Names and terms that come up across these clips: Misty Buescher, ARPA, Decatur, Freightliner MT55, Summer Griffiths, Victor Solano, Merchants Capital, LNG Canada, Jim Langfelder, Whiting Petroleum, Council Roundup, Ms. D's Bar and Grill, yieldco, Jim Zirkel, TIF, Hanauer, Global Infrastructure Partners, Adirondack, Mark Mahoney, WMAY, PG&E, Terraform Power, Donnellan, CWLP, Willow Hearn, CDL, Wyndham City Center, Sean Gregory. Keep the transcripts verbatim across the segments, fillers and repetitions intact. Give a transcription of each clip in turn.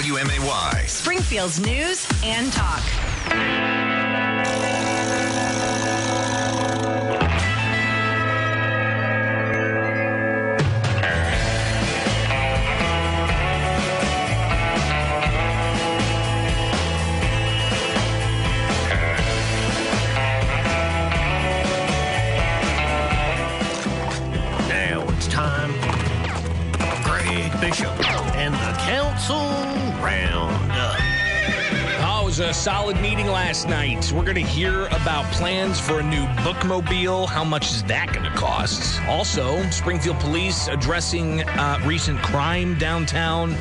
W M A Y. Springfield's news and talk. Now it's time for Greg Bishop and the Council Roundup. Oh, it was a solid meeting last night. We're going to hear about plans for a new bookmobile. How much is that going to cost? Also, Springfield police addressing uh, recent crime downtown.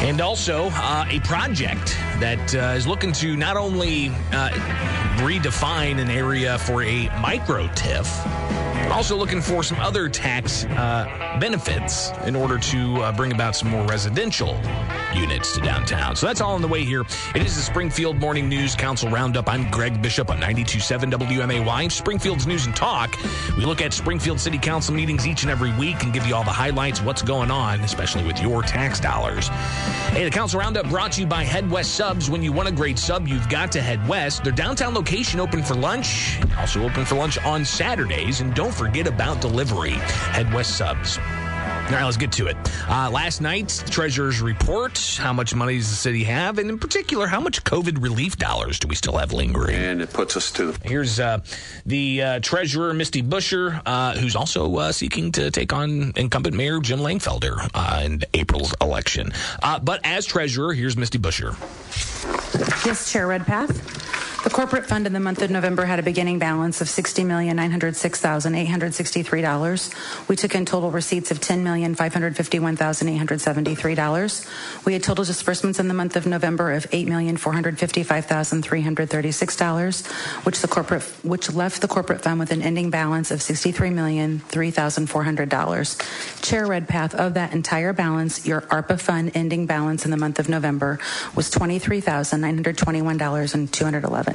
And also uh, a project that uh, is looking to not only uh, redefine an area for a micro T I F, also looking for some other tax uh, benefits in order to uh, bring about some more residential units to downtown. So that's all on the way here. It is the Springfield Morning News Council Roundup. I'm Greg Bishop on ninety-two point seven W M A Y, Springfield's News and Talk. We look at Springfield City Council meetings each and every week and give you all the highlights, what's going on, especially with your tax dollars. Hey, the Council Roundup brought to you by Head West Subs. When you want a great sub, you've got to Head West. Their downtown location open for lunch, also open for lunch on Saturdays. And don't forget about delivery. Head West Subs. All right, let's get to it. Uh, last night's Treasurer's report, how much money does the city have? And in particular, how much COVID relief dollars do we still have lingering? And it puts us to the... Here's uh, the uh, Treasurer, Misty Buescher, uh, who's also uh, seeking to take on incumbent Mayor Jim Langfelder uh, in April's election. Uh, but as Treasurer, here's Misty Buescher. Yes, Chair Redpath. The corporate fund in the month of November had a beginning balance of sixty million nine hundred six thousand eight hundred sixty-three dollars. We took in total receipts of ten million five hundred fifty-one thousand eight hundred seventy-three dollars. We had total disbursements in the month of November of eight million four hundred fifty-five thousand three hundred thirty-six dollars, which the corporate which left the corporate fund with an ending balance of sixty-three million three thousand four hundred dollars. Chair Redpath, of that entire balance, your ARPA fund ending balance in the month of November was twenty-three thousand nine hundred twenty-one dollars and two hundred eleven.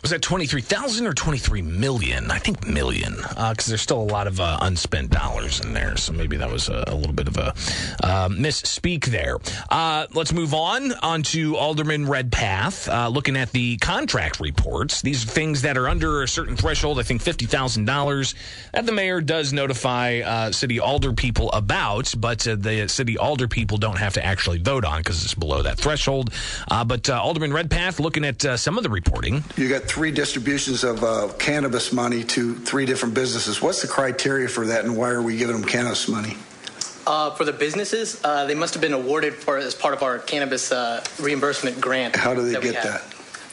Was that twenty-three thousand or twenty-three million? I think million, because uh, there's still a lot of uh, unspent dollars in there. So maybe that was a, a little bit of a uh, misspeak there. Uh, let's move on, on to Alderman Redpath, uh, looking at the contract reports. These are things that are under a certain threshold, I think fifty thousand dollars, that the mayor does notify uh, city alder people about, but uh, the city alder people don't have to actually vote on because it's below that threshold. Uh, but uh, Alderman Redpath looking at uh, some of the reporting. You got three distributions of uh, cannabis money to three different businesses. What's the criteria for that, and why are we giving them cannabis money? Uh, for the businesses, uh, they must have been awarded for as part of our cannabis uh, reimbursement grant. How do they that get that?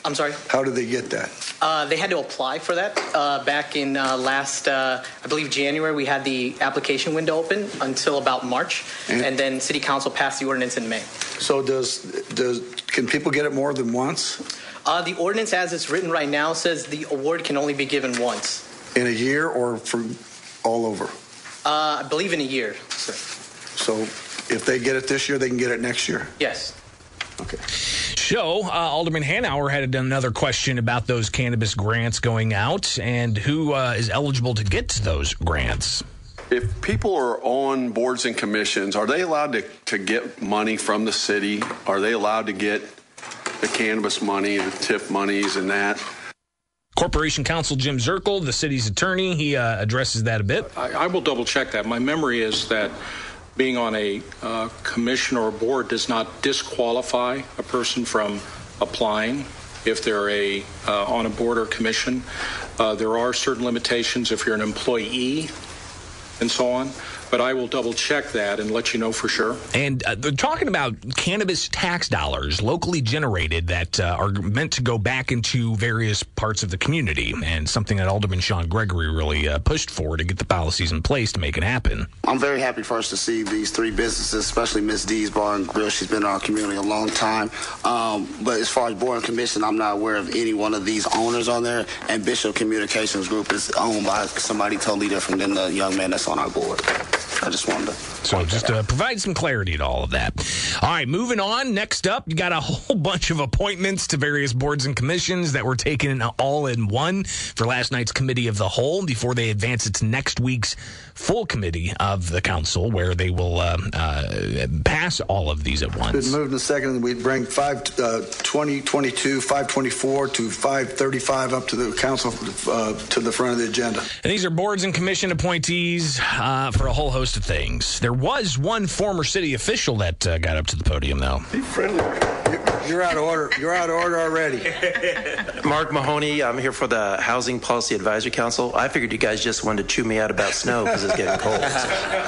I'm sorry? How did they get that? Uh, they had to apply for that. Uh, back in uh, last, uh, I believe, January, we had the application window open until about March, and, and then City Council passed the ordinance in May. So does does can people get it more than once? Uh, the ordinance as it's written right now says the award can only be given once. In a year or for all over? Uh, I believe in a year, sir. So if they get it this year, they can get it next year? Yes. Okay. So, uh, Alderman Hanauer had another question about those cannabis grants going out and who uh, is eligible to get those grants. If people are on boards and commissions, are they allowed to, to get money from the city? Are they allowed to get the cannabis money, the T I F monies and that? Corporation Counsel Jim Zirkel, the city's attorney, he uh, addresses that a bit. I, I will double check that. My memory is that being on a uh, commission or a board does not disqualify a person from applying if they're a uh, on a board or commission. Uh, there are certain limitations if you're an employee and so on. But I will double check that and let you know for sure. And uh, they're talking about cannabis tax dollars locally generated that uh, are meant to go back into various parts of the community, and something that Alderman Sean Gregory really uh, pushed for to get the policies in place to make it happen. I'm very happy for us to see these three businesses, especially Miz D's Bar and Grill. She's been in our community a long time. Um, but as far as board and commission, I'm not aware of any one of these owners on there. And Bishop Communications Group is owned by somebody totally different than the young man that's on our board. I just wanted to. So just to provide some clarity to all of that. All right, moving on. Next up, you got a whole bunch of appointments to various boards and commissions that were taken all in one for last night's Committee of the Whole before they advance it to next week's full committee of the council, where they will uh, uh, pass all of these at once. It's been moved and seconded. We bring five twenty, twenty-two, five twenty-four to five thirty-five up to the council uh, to the front of the agenda. And these are boards and commission appointees uh, for a whole host of things. There was one former city official that uh, got up to the podium, though. Be friendly. You're out of order. You're out of order already. Mark Mahoney, I'm here for the Housing Policy Advisory Council. I figured you guys just wanted to chew me out about snow because it's getting cold.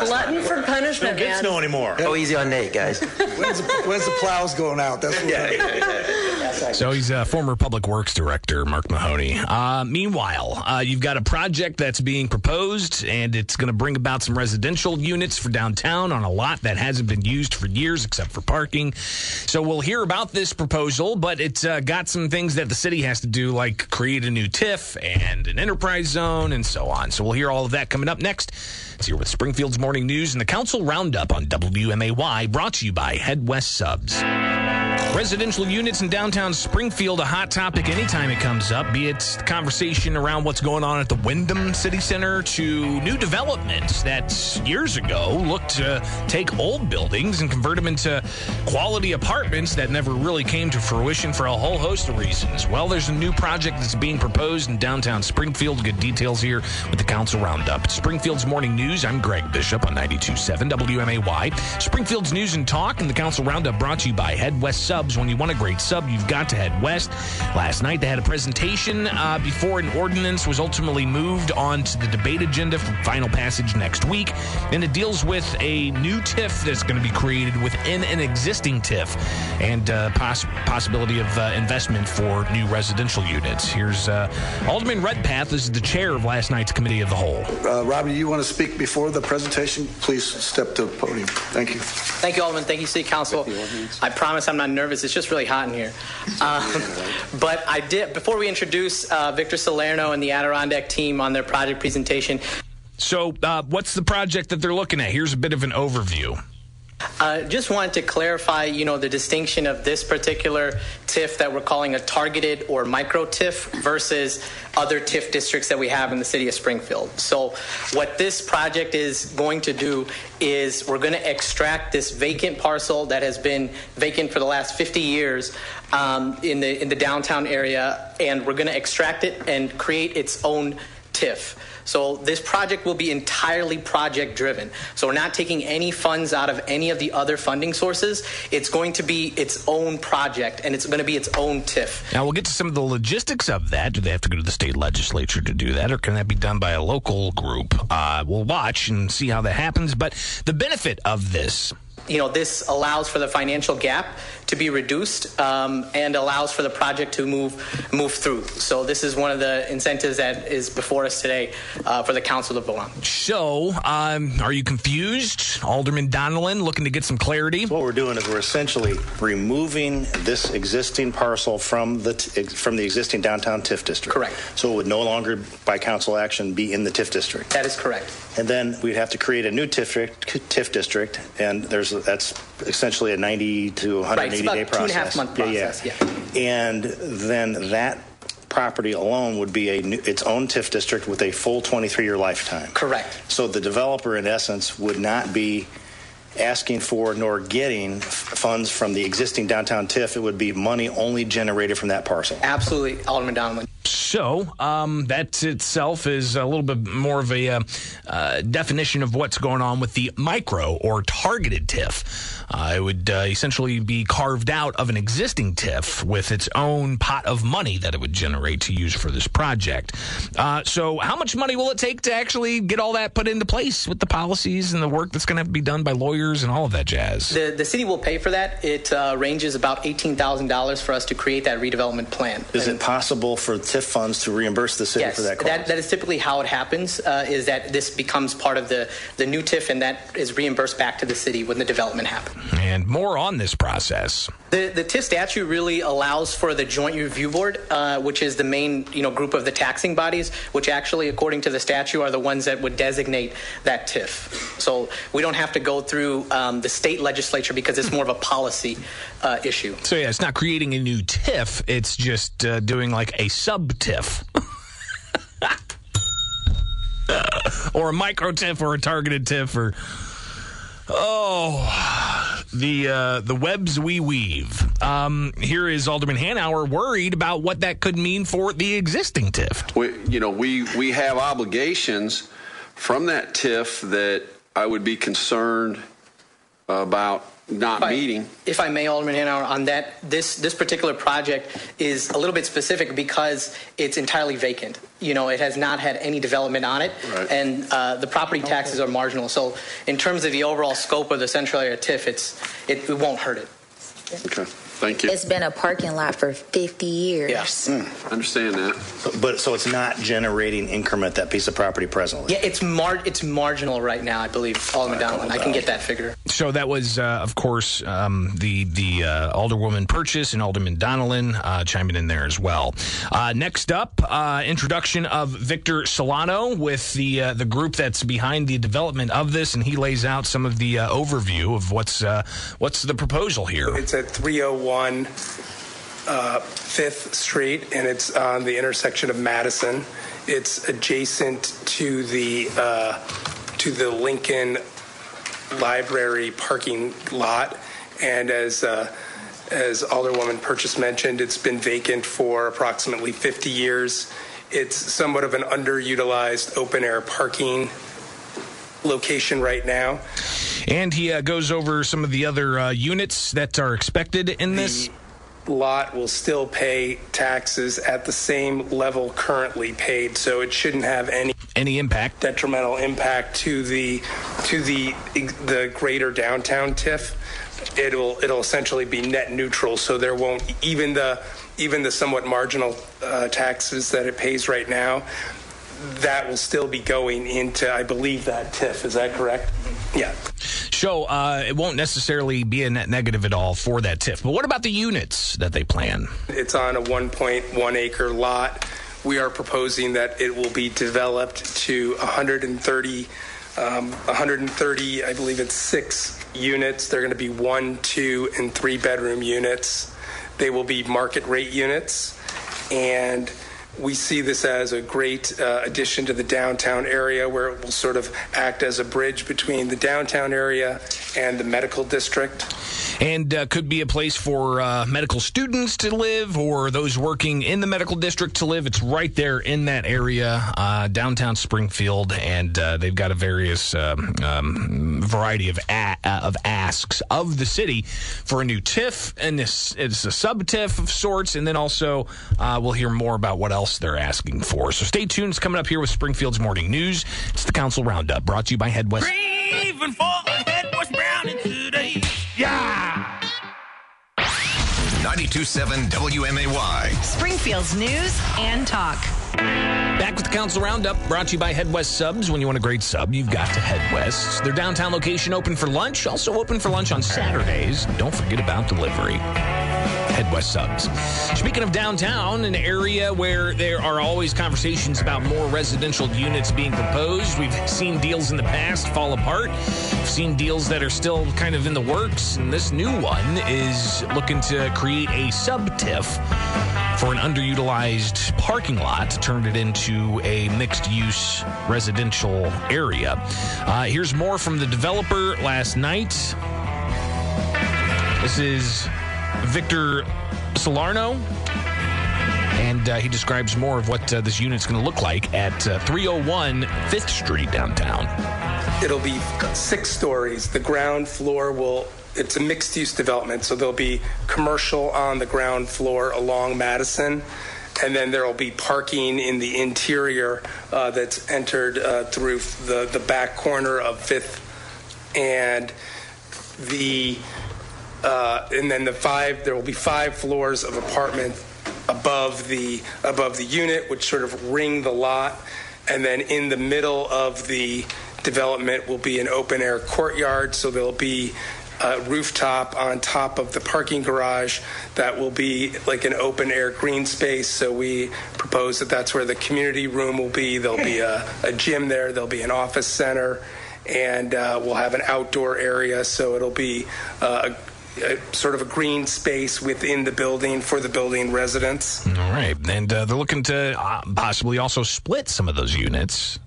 Glutton for punishment, man. Don't get snow anymore. Go easy on Nate, guys. When's the, when's the plows going out? That's what yeah, yeah, yeah. So he's a former public works director, Mark Mahoney. Uh, meanwhile, uh, you've got a project that's being proposed, and it's going to bring about some residential units for downtown on a lot that hasn't been used for years except for parking. So we'll hear about this proposal, but it's uh, got some things that the city has to do, like create a new T I F and an enterprise zone and so on. So we'll hear all of that coming up next. It's here with Springfield's Morning News and the Council Roundup on W M A Y, brought to you by Head West Subs. Residential units in downtown Springfield, a hot topic anytime it comes up, be it the conversation around what's going on at the Wyndham City Center to new developments that years ago looked to take old buildings and convert them into quality apartments that never really came to fruition for a whole host of reasons. Well, there's a new project that's being proposed in downtown Springfield. Good details here with the Council Roundup. It's Springfield's Morning News. I'm Greg Bishop on ninety-two point seven W M A Y. Springfield's News and Talk and the Council Roundup brought to you by Head West Sub. When you want a great sub, you've got to Head West. Last night, they had a presentation uh, before an ordinance was ultimately moved on to the debate agenda for final passage next week. And it deals with a new T I F that's going to be created within an existing T I F and uh, poss- possibility of uh, investment for new residential units. Here's uh, Alderman Redpath is the chair of last night's Committee of the Whole. Uh, Robbie, you want to speak before the presentation? Please step to the podium. Thank you. Thank you, Alderman. Thank you, City Council. I promise I'm not nervous. It's just really hot in here. Uh, but I did, before we introduce uh, Victor Solano and the Adirondack team on their project presentation. So uh, what's the project that they're looking at? Here's a bit of an overview. Uh, just wanted to clarify, you know, the distinction of this particular T I F that we're calling a targeted or micro T I F versus other T I F districts that we have in the city of Springfield. So what this project is going to do is we're going to extract this vacant parcel that has been vacant for the last fifty years um, in the in the downtown area, and we're going to extract it and create its own T I F. So this project will be entirely project driven. So we're not taking any funds out of any of the other funding sources. It's going to be its own project, and it's going to be its own T I F. Now, we'll get to some of the logistics of that. Do they have to go to the state legislature to do that, or can that be done by a local group? Uh, we'll watch and see how that happens. But the benefit of this, you know, this allows for the financial gap to be reduced um, and allows for the project to move move through. So this is one of the incentives that is before us today uh, for the council to vote on. So um, are you confused? Alderman Donnellan looking to get some clarity. So what we're doing is we're essentially removing this existing parcel from the t- from the existing downtown T I F district. Correct. So it would no longer, by council action, be in the T I F district. That is correct. And then we'd have to create a new T I F, T I F district, and there's that's essentially a ninety to one hundred eighty right, day process. Two and a half month process. Yeah, yeah. yeah. And then that property alone would be a new, its own T I F district with a full twenty-three year lifetime. Correct. So the developer, in essence, would not be asking for nor getting f- funds from the existing downtown T I F. It would be money only generated from that parcel. Absolutely, Alderman Donnellan. So um, that itself is a little bit more of a uh, uh, definition of what's going on with the micro or targeted T I F. Uh, it would uh, essentially be carved out of an existing T I F with its own pot of money that it would generate to use for this project. Uh, so how much money will it take to actually get all that put into place with the policies and the work that's going to have to be done by lawyers and all of that jazz? The, the city will pay for that. It uh, ranges about eighteen thousand dollars for us to create that redevelopment plan. Is and it possible for TIF funds to reimburse the city yes, for that cost. That, that is typically how it happens, uh, is that this becomes part of the, the new TIF, and that is reimbursed back to the city when the development happens. And more on this process. The, the TIF statute really allows for the Joint Review Board, uh, which is the main you know group of the taxing bodies, which actually, according to the statute, are the ones that would designate that TIF. So we don't have to go through um, the state legislature because it's more of a policy uh, issue. So, yeah, it's not creating a new TIF. It's just uh, doing like a sub-TIF. Or a micro-TIF or a targeted TIF or... Oh, the uh, the webs we weave. Um, here is Alderman Hanauer worried about what that could mean for the existing TIF. We, you know, we, we have obligations from that TIF that I would be concerned about not if meeting. I, if I may, Alderman Hanauer, on that, this, this particular project is a little bit specific because it's entirely vacant. You know, it has not had any development on it, right. and uh, the property taxes okay. are marginal. So in terms of the overall scope of the Central Area TIF, it's, it, it won't hurt it. Okay, thank you. It's been a parking lot for fifty years. Yeah. Mm. I understand that. But so it's not generating increment, that piece of property presently? Yeah, it's mar- it's marginal right now, I believe, Alderman Donlin. I can get that figure. So that was, uh, of course, um, the, the uh, Alderwoman Purchase and Alderman Donlin uh, chiming in there as well. Uh, next up, uh, introduction of Victor Solano with the, uh, the group that's behind the development of this, and he lays out some of the uh, overview of what's, uh, what's the proposal here. It's a three oh one uh, Fifth Street, and it's on the intersection of Madison. It's adjacent to the uh, to the Lincoln Library parking lot, and as uh, as Alderwoman Purchase mentioned, it's been vacant for approximately fifty years. It's somewhat of an underutilized open air parking location right now. And he uh, goes over some of the other uh, units that are expected in this. The lot will still pay taxes at the same level currently paid, so it shouldn't have any any impact, detrimental impact to the to the the greater downtown TIF. It'll it'll essentially be net neutral, so there won't even the even the somewhat marginal uh, taxes that it pays right now. That will still be going into, I believe, that TIF. Is that correct? Yeah. So uh, it won't necessarily be a net negative at all for that TIF. But what about the units that they plan? It's on a one point one acre lot. We are proposing that it will be developed to one hundred thirty, um, one hundred thirty, I believe it's six units. They're going to be one, two, and three bedroom units. They will be market rate units. And we see this as a great uh, addition to the downtown area, where it will sort of act as a bridge between the downtown area and the medical district. And uh, could be a place for uh, medical students to live or those working in the medical district to live. It's right there in that area, uh, downtown Springfield, and uh, they've got a various um, um, variety of a- uh, of asks of the city for a new TIF, and this it's a sub-TIF of sorts, and then also uh, we'll hear more about what else they're asking for. So stay tuned. It's coming up here with Springfield's Morning News. It's the Council Roundup, brought to you by Head West. Craving for Head West Browning today. Yeah! ninety-two point seven W M A Y. Springfield's News and Talk. Back with the Council Roundup, brought to you by Head West Subs. When you want a great sub, you've got to Head West. Their downtown location open for lunch, also open for lunch on Saturdays. Don't forget about delivery. Head West Subs. Speaking of downtown, an area where there are always conversations about more residential units being proposed. We've seen deals in the past fall apart. We've seen deals that are still kind of in the works, and this new one is looking to create a sub-TIF for an underutilized parking lot to turn it into a mixed-use residential area. Uh, here's more from the developer last night. This is Victor Solano, and uh, he describes more of what uh, this unit's going to look like at uh, three oh one Fifth Street downtown. It'll be six stories. The ground floor will, it's a mixed-use development, so there'll be commercial on the ground floor along Madison, and then there'll be parking in the interior uh, that's entered uh, through the, the back corner of Fifth, and the... Uh, and then the five, there will be five floors of apartment above the above the unit, which sort of ring the lot. And then in the middle of the development will be an open air courtyard. So there'll be a rooftop on top of the parking garage that will be like an open air green space. So we propose that that's where the community room will be. There'll be a, a gym there. There'll be an office center, and uh, we'll have an outdoor area. So it'll be uh, a Uh, sort of a green space within the building for the building residents. All right. And uh, they're looking to uh, possibly also split some of those units.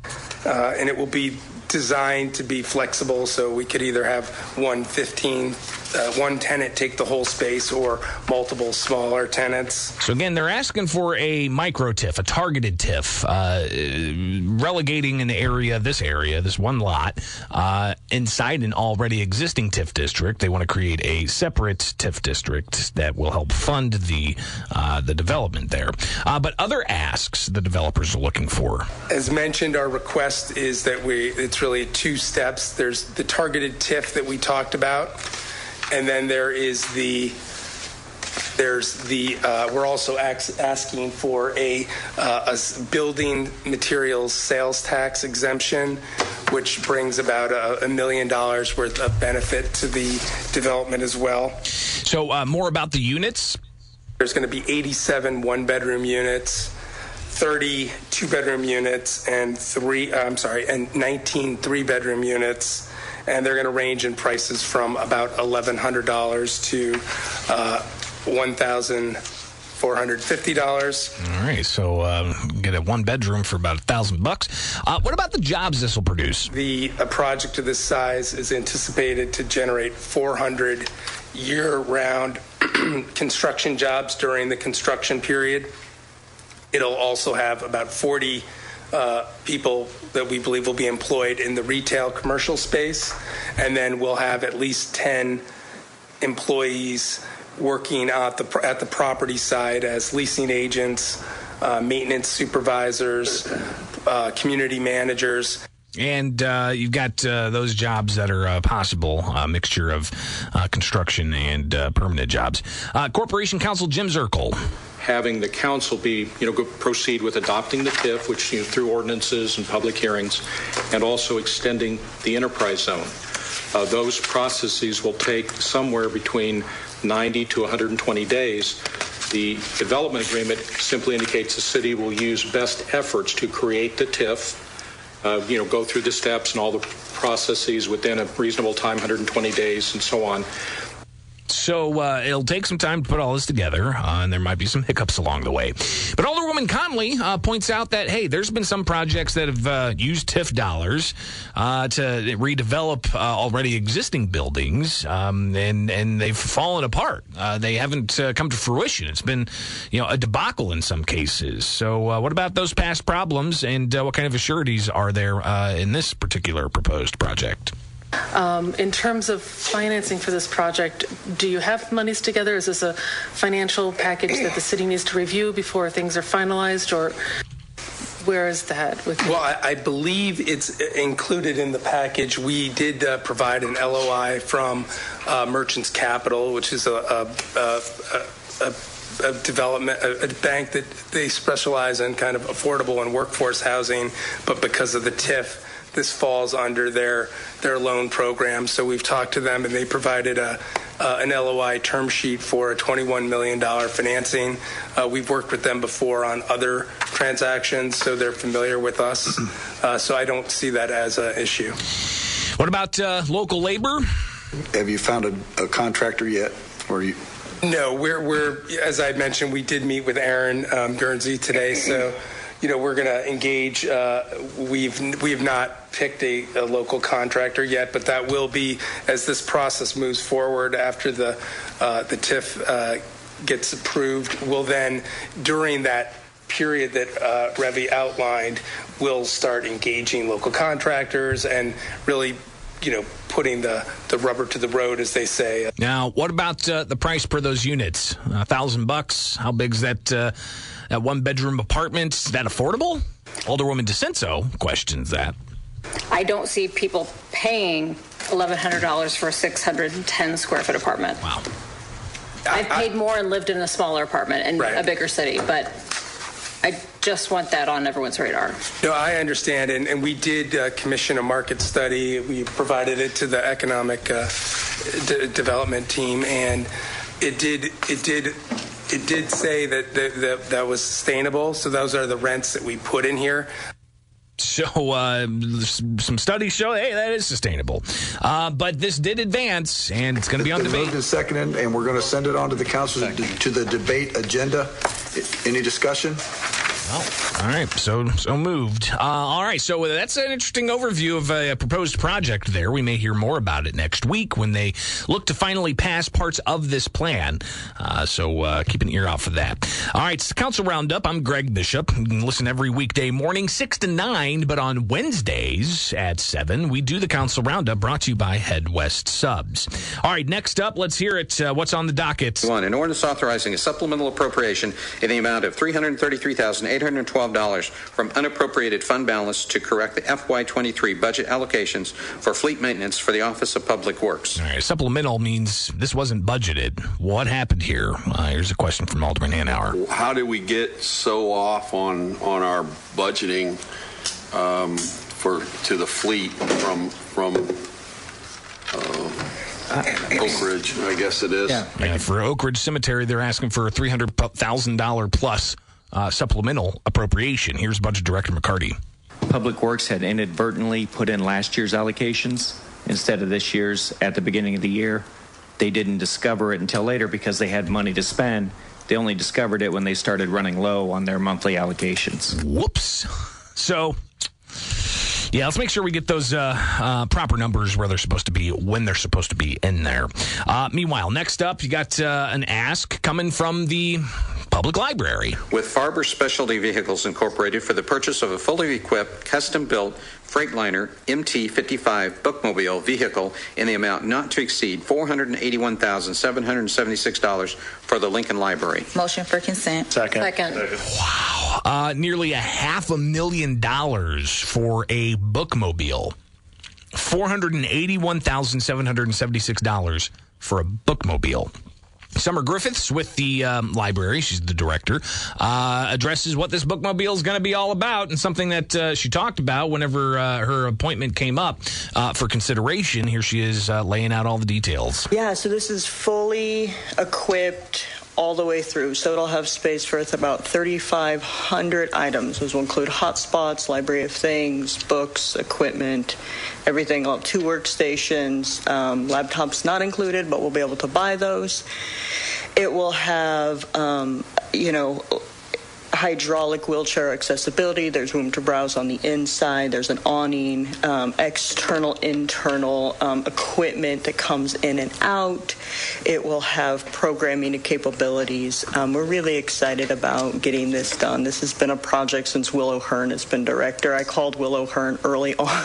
Uh, and it will be designed to be flexible, so we could either have one fifteen, uh, one tenant take the whole space, or multiple smaller tenants. So again, they're asking for a micro T I F, a targeted T I F, uh, relegating an area, this area, this one lot, uh, inside an already existing T I F district. They want to create a separate T I F district that will help fund the uh, the development there. Uh, but other asks the developers are looking for, as mentioned, our request is that we. It's It's really two steps. There's the targeted T I F that we talked about, and then there is the there's the uh, we're also ax- asking for a, uh, a building materials sales tax exemption, which brings about a, a million dollars worth of benefit to the development as well. So uh, more about the units. There's going to be eighty-seven one-bedroom units, thirty two-bedroom units, and three, I'm sorry, and nineteen three-bedroom units, and they're going to range in prices from about eleven hundred dollars to uh, one thousand four hundred fifty dollars. All right, so uh, get a one-bedroom for about a thousand bucks. Uh, what about the jobs this will produce? The a project of this size is anticipated to generate four hundred year-round construction jobs during the construction period. It'll also have about forty uh, people that we believe will be employed in the retail commercial space. And then we'll have at least ten employees working at the, at the property side as leasing agents, uh, maintenance supervisors, uh, community managers. And uh, you've got uh, those jobs that are uh, possible, a uh, mixture of uh, construction and uh, permanent jobs. Uh, Corporation Counsel Jim Zirkel. Having the council be, you know, go proceed with adopting the T I F, which, you know, through ordinances and public hearings, and also extending the enterprise zone. Uh, those processes will take somewhere between ninety to one hundred twenty days. The development agreement simply indicates the city will use best efforts to create the T I F. Uh, you know, go through the steps and all the processes within a reasonable time, one hundred twenty days and so on. So uh, it'll take some time to put all this together, uh, and there might be some hiccups along the way. But Alderwoman Conley uh, points out that, hey, there's been some projects that have uh, used T I F dollars uh, to redevelop uh, already existing buildings, um, and, and they've fallen apart. Uh, they haven't uh, come to fruition. It's been, you know, a debacle in some cases. So uh, what about those past problems, and uh, what kind of assurances are there uh, in this particular proposed project? Um, in terms of financing for this project, do you have monies together? Is this a financial package that the city needs to review before things are finalized, or where is that? With well, I, I believe it's included in the package. We did uh, provide an L O I from uh, Merchants Capital, which is a... a, a, a, a A development, a, a bank that they specialize in kind of affordable and workforce housing, but because of the T I F, this falls under their their loan program. So we've talked to them, and they provided a uh, an L O I term sheet for a twenty-one million dollars financing. Uh, we've worked with them before on other transactions, so they're familiar with us. Uh, so I don't see that as an issue. What about uh, local labor? Have you found a, a contractor yet, or you? No, we're we're as I mentioned, we did meet with Aaron um, Guernsey today. So, you know, we're going to engage. Uh, we've we've not picked a, a local contractor yet, but that will be as this process moves forward after the uh, the T I F uh, gets approved. We'll then, during that period that uh, Revy outlined, we'll start engaging local contractors and really, you know, putting the, the rubber to the road, as they say. Now, what about uh, the price per those units? A thousand bucks. How big's that, uh, that one-bedroom apartment? Is that affordable? Alderwoman DeCenso questions that. I don't see people paying eleven hundred dollars for a six hundred ten square foot apartment. Wow. I've I, paid more and lived in a smaller apartment in right. a bigger city, but I just want that on everyone's radar. No, I understand, and, and we did uh, commission a market study. We provided it to the economic uh, d- development team, and it did it did it did say that that, that that was sustainable. So those are the rents that we put in here. So uh, some studies show, hey, that is sustainable. Uh, but this did advance, and it's going to be on the debate. Moved and seconded, and we're going to send it on to the council to, to the debate agenda. Any discussion? Well, all right, so so moved. Uh, all right, so that's an interesting overview of a proposed project there. We may hear more about it next week when they look to finally pass parts of this plan. Uh, so uh, keep an ear out for that. All right, it's the Council Roundup. I'm Greg Bishop. You can listen every weekday morning, six to nine, but on Wednesdays at seven, we do the Council Roundup brought to you by Head West Subs. All right, next up, let's hear it. Uh, what's on the docket? One, an ordinance authorizing a supplemental appropriation in the amount of three hundred thirty-three thousand dollars eight hundred twelve dollars from unappropriated fund balance to correct the F Y twenty-three budget allocations for fleet maintenance for the Office of Public Works. All right, supplemental means this wasn't budgeted. What happened here? Uh, here's a question from Alderman Hanauer. How did we get so off on on our budgeting um, for to the fleet from from uh, Oak Ridge? I guess it is. Yeah. Yeah, for Oak Ridge Cemetery, they're asking for a three hundred thousand dollars plus. Uh, supplemental appropriation. Here's Budget Director McCarty. Public Works had inadvertently put in last year's allocations instead of this year's at the beginning of the year. They didn't discover it until later because they had money to spend. They only discovered it when they started running low on their monthly allocations. Whoops. So, yeah, let's make sure we get those uh, uh, proper numbers where they're supposed to be, when they're supposed to be in there. Uh, meanwhile, next up, you got uh, an ask coming from the Public Library. With Farber Specialty Vehicles Incorporated for the purchase of a fully equipped, custom-built Freightliner M T fifty-five bookmobile vehicle in the amount not to exceed four hundred eighty-one thousand seven hundred seventy-six dollars for the Lincoln Library. Motion for consent. Second. Second. Second. Wow. Uh, nearly a half a million dollars for a bookmobile. four hundred eighty-one thousand seven hundred seventy-six dollars for a bookmobile. Summer Griffiths with the um, library, she's the director, uh, addresses what this bookmobile is going to be all about and something that uh, she talked about whenever uh, her appointment came up uh, for consideration. Here she is uh, laying out all the details. Yeah, so this is fully equipped all the way through. So it'll have space for about thirty-five hundred items. Those will include hotspots, library of things, books, equipment, everything, all two workstations, um, laptops not included, but we'll be able to buy those. It will have, um, you know, hydraulic wheelchair accessibility. There's room to browse on the inside. There's an awning, um, external, internal um, equipment that comes in and out. It will have programming capabilities. Um, we're really excited about getting this done. This has been a project since Willow Hearn has been director. I called Willow Hearn early on.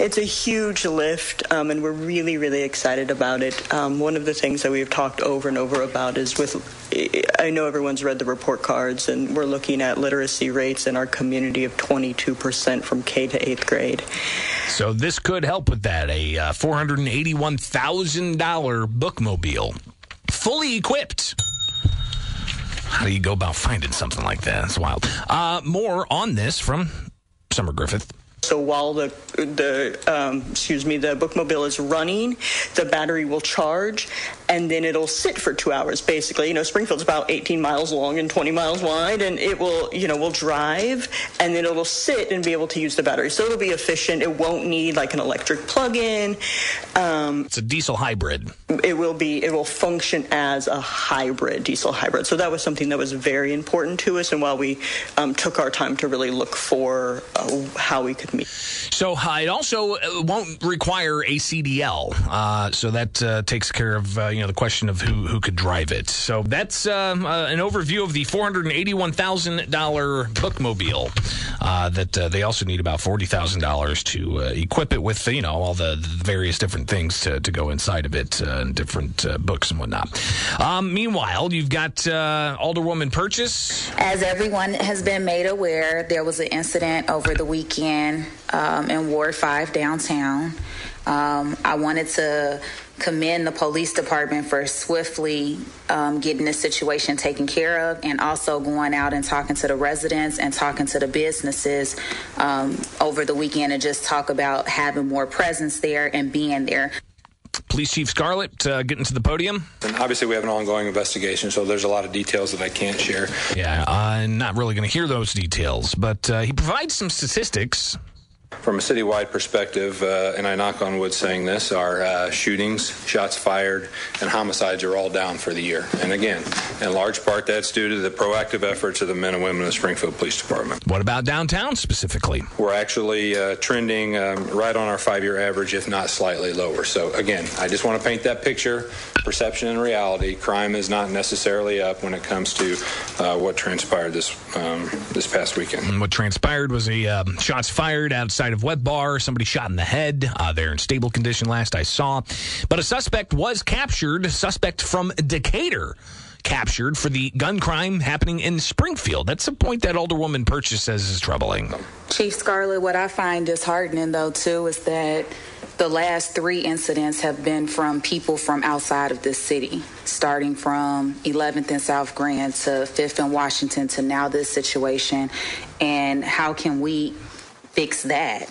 It's a huge lift, um, and we're really, really excited about it. Um, one of the things that we've talked over and over about is with, I know everyone's read the report cards, and we're looking at literacy rates in our community of twenty-two percent from K to eighth grade. So this could help with that, a uh, four hundred eighty-one thousand dollars bookmobile, fully equipped. How do you go about finding something like that? That's wild. Uh, more on this from Summer Griffith. So while the the um, excuse me the bookmobile is running, the battery will charge, and then it'll sit for two hours. Basically, you know, Springfield's about eighteen miles long and twenty miles wide, and it will you know will drive, and then it'll sit and be able to use the battery. So it'll be efficient. It won't need like an electric plug-in. Um, it's a diesel hybrid. It will be. It will function as a hybrid diesel hybrid. So that was something that was very important to us, and while we um, took our time to really look for uh, how we could. Me. So uh, it also won't require a C D L, uh, so that uh, takes care of uh, you know the question of who who could drive it. So that's um, uh, an overview of the four hundred eighty-one thousand dollars bookmobile uh, that uh, they also need about forty thousand dollars to uh, equip it with you know all the, the various different things to, to go inside of it uh, and different uh, books and whatnot. Um, meanwhile, you've got uh, Alderwoman Purchase. As everyone has been made aware, there was an incident over the weekend. Um, in Ward five downtown. Um, I wanted to commend the police department for swiftly um, getting this situation taken care of, and also going out and talking to the residents and talking to the businesses um, over the weekend, and just talk about having more presence there and being there. Police Chief Scarlett, uh, getting to the podium. And obviously, we have an ongoing investigation, so there's a lot of details that I can't share. Yeah, I'm not really going to hear those details, but uh, he provides some statistics. From a citywide perspective, uh, and I knock on wood saying this, our uh, shootings, shots fired, and homicides are all down for the year. And again, in large part, that's due to the proactive efforts of the men and women of the Springfield Police Department. What about downtown specifically? We're actually uh, trending um, right on our five-year average, if not slightly lower. So again, I just want to paint that picture, perception and reality. Crime is not necessarily up when it comes to uh, what transpired this um, this past weekend. And what transpired was the um, shots fired outside side of Web Bar. Somebody shot in the head. Uh, they're in stable condition last I saw. But a suspect was captured. Suspect from Decatur captured for the gun crime happening in Springfield. That's a point that Alderwoman Purchase says is troubling. Chief Scarlett, what I find disheartening, though, too, is that the last three incidents have been from people from outside of this city, starting from eleventh and South Grand to fifth and Washington to now this situation. And how can we fix that?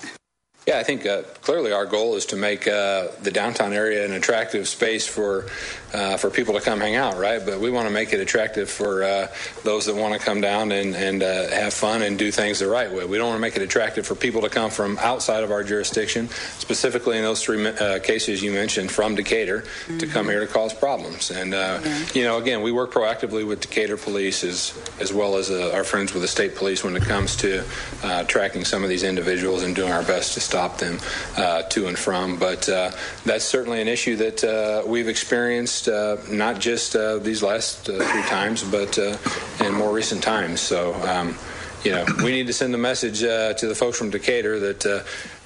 Yeah, I think uh, clearly our goal is to make uh, the downtown area an attractive space for uh, for people to come hang out, right? But we want to make it attractive for uh, those that want to come down and, and uh, have fun and do things the right way. We don't want to make it attractive for people to come from outside of our jurisdiction, specifically in those three uh, cases you mentioned from Decatur, mm-hmm. to come here to cause problems. And, uh, mm-hmm. you know, again, we work proactively with Decatur Police as, as well as uh, our friends with the state police when it comes to uh, tracking some of these individuals and doing our best to stop stop them uh, to and from. But uh, that's certainly an issue that uh, we've experienced uh, not just uh, these last uh, three times, but uh, in more recent times. So, um, you know, we need to send the message uh, to the folks from Decatur that uh,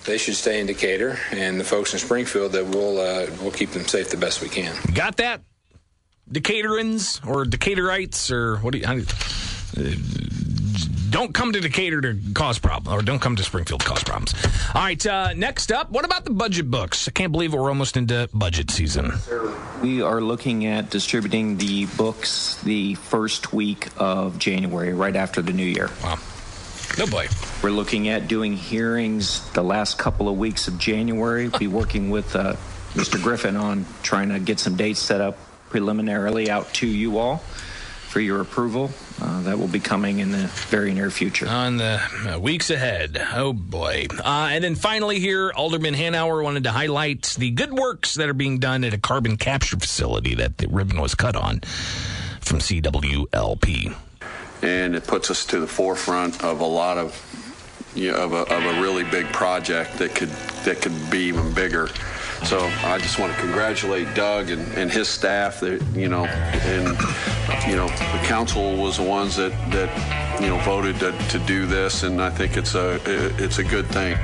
they should stay in Decatur, and the folks in Springfield that we'll, uh, we'll keep them safe the best we can. Got that? Decaturans or Decaterites or what do you... How do you uh, Don't come to Decatur to cause problems, or don't come to Springfield to cause problems. All right, uh, next up, what about the budget books? I can't believe we're almost into budget season. We are looking at distributing the books the first week of January, right after the new year. Wow. No boy. We're looking at doing hearings the last couple of weeks of January. We'll be working with uh, Mister Griffin on trying to get some dates set up preliminarily out to you all for your approval. Uh, that will be coming in the very near future. On the uh, weeks ahead. Oh, boy. Uh, and then finally here, Alderman Hanauer wanted to highlight the good works that are being done at a carbon capture facility that the ribbon was cut on from C W L P. And it puts us to the forefront of a lot of, you know, of, a, of a really big project that could, that could be even bigger. So I just want to congratulate Doug and, and his staff. That, you know, and you know, the council was the ones that, that you know voted to, to do this, and I think it's a it's a good thing.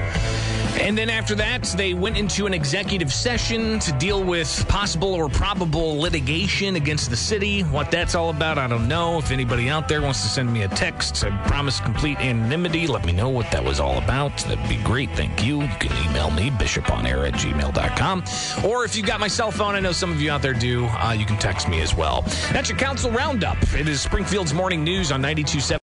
And then after that, they went into an executive session to deal with possible or probable litigation against the city. What that's all about, I don't know. If anybody out there wants to send me a text, I promise complete anonymity. Let me know what that was all about. That'd be great. Thank you. You can email me, bishoponair at gmail dot com. Or if you've got my cell phone, I know some of you out there do, uh, you can text me as well. That's your council roundup. It is Springfield's Morning News on ninety-two point seven.